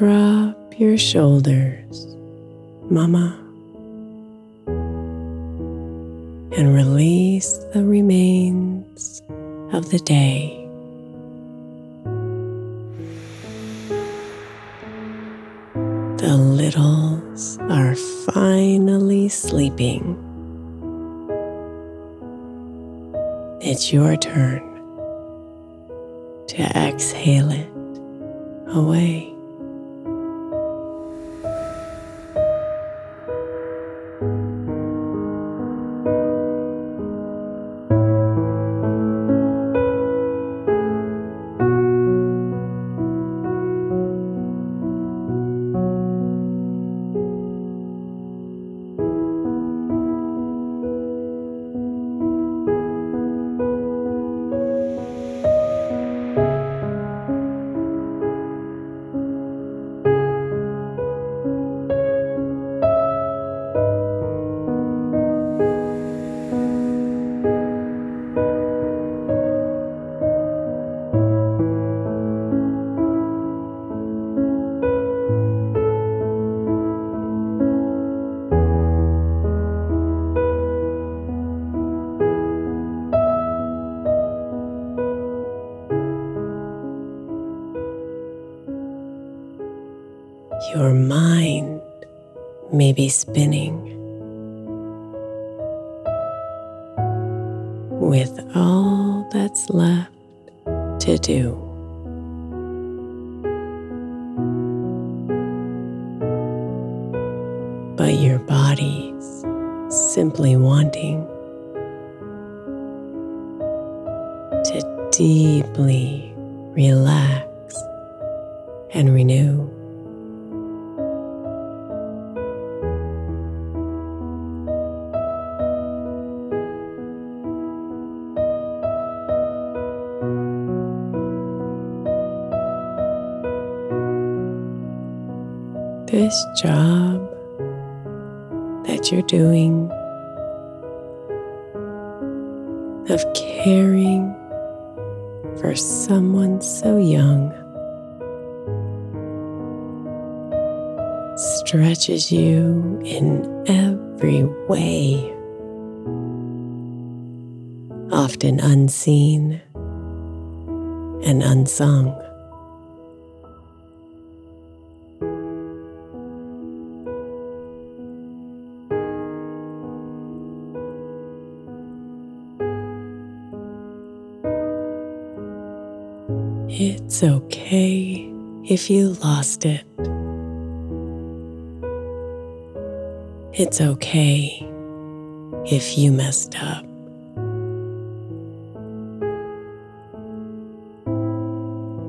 Drop your shoulders, Mama, and release the remains of the day. The littles are finally sleeping. It's your turn to exhale it away. Your mind may be spinning with all that's left to do. But your body's simply wanting to deeply relax and renew. This job that you're doing of caring for someone so young stretches you in every way, often unseen and unsung. It's okay if you lost it. It's okay if you messed up.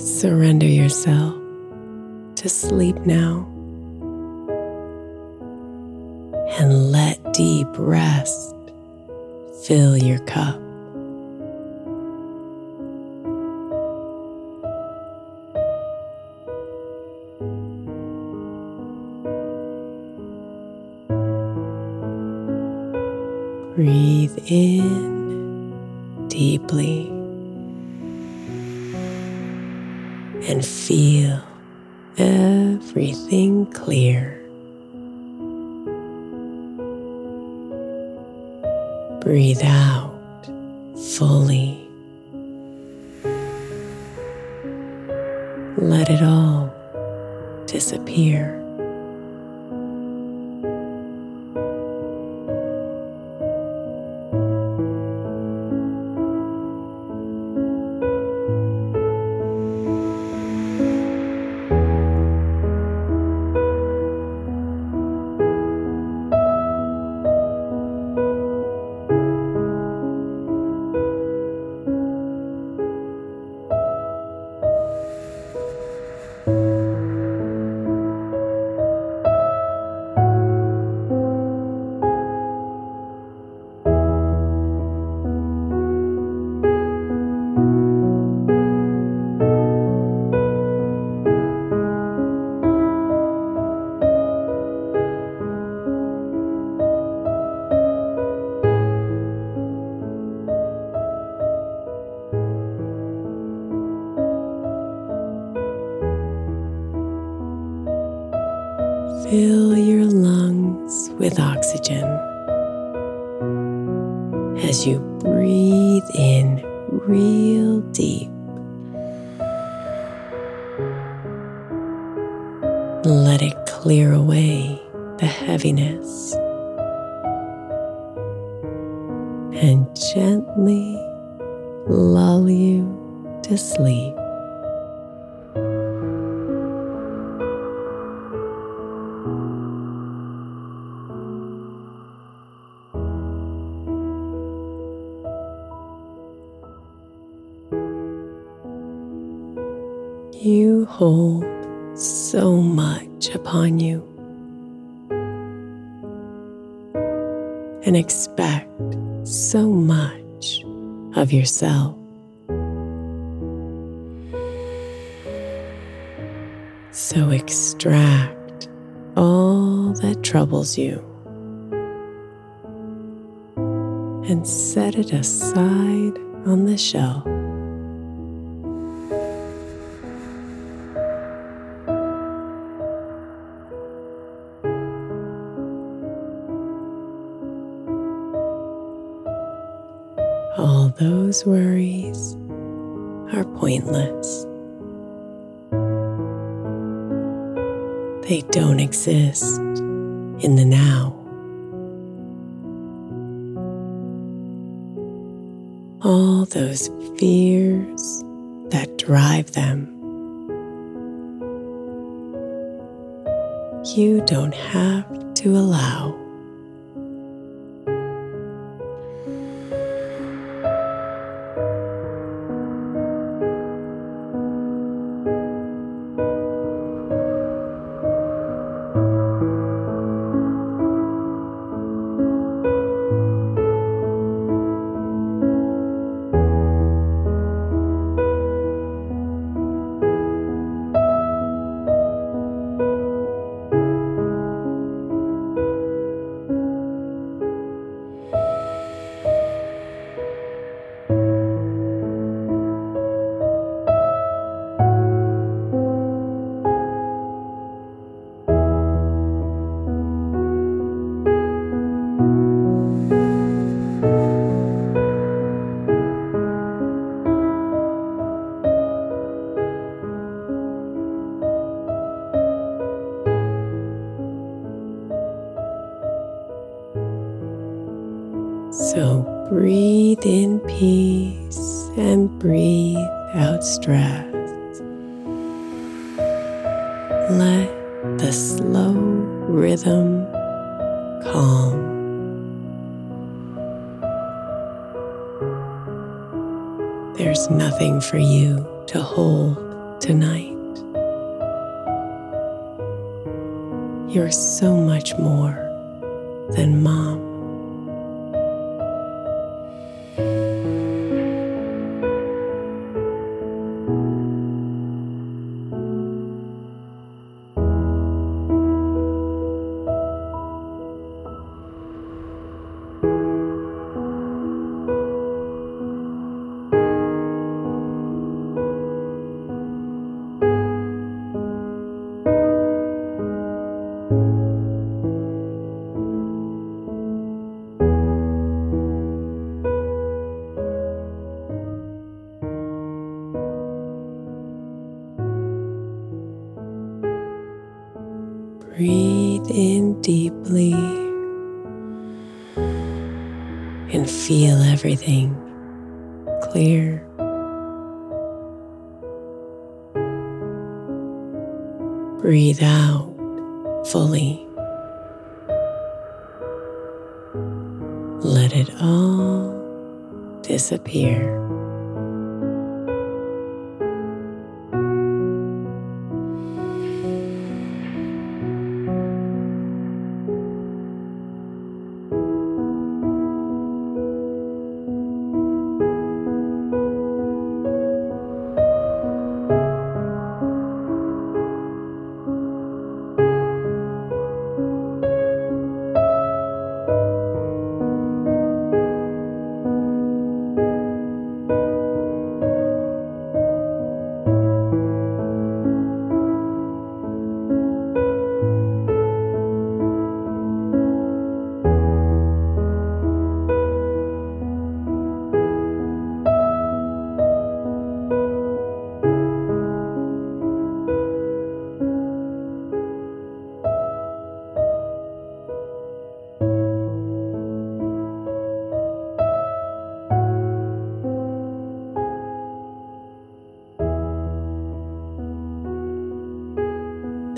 Surrender yourself to sleep now and let deep rest fill your cup. Breathe in deeply and feel everything clear. Breathe out fully. Let it all disappear. Fill your lungs with oxygen as you breathe in real deep. Let it clear away the heaviness and gently lull you to sleep. You hold so much upon you and expect so much of yourself. So extract all that troubles you and set it aside on the shelf. All those worries are pointless. They don't exist in the now. All those fears that drive them, you don't have to allow. So breathe in peace and breathe out stress. Let the slow rhythm calm. There's nothing for you to hold tonight. You're so much more than mom. Breathe in deeply and feel everything clear. Breathe out fully. Let it all disappear.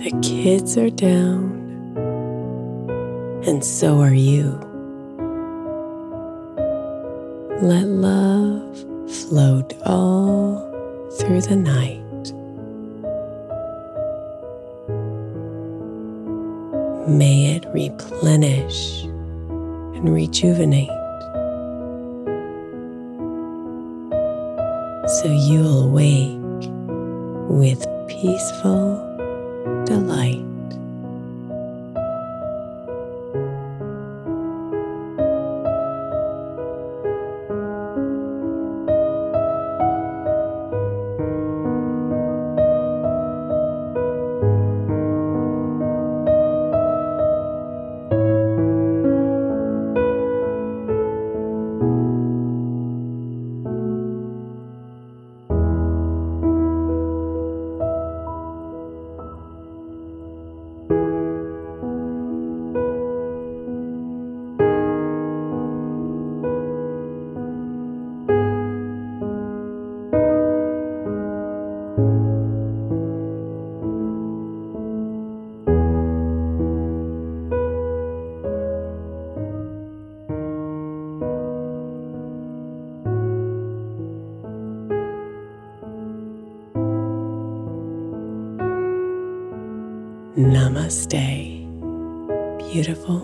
The kids are down, and so are you. Let love float all through the night. May it replenish and rejuvenate, so you'll wake with peaceful delight. Namaste, beautiful.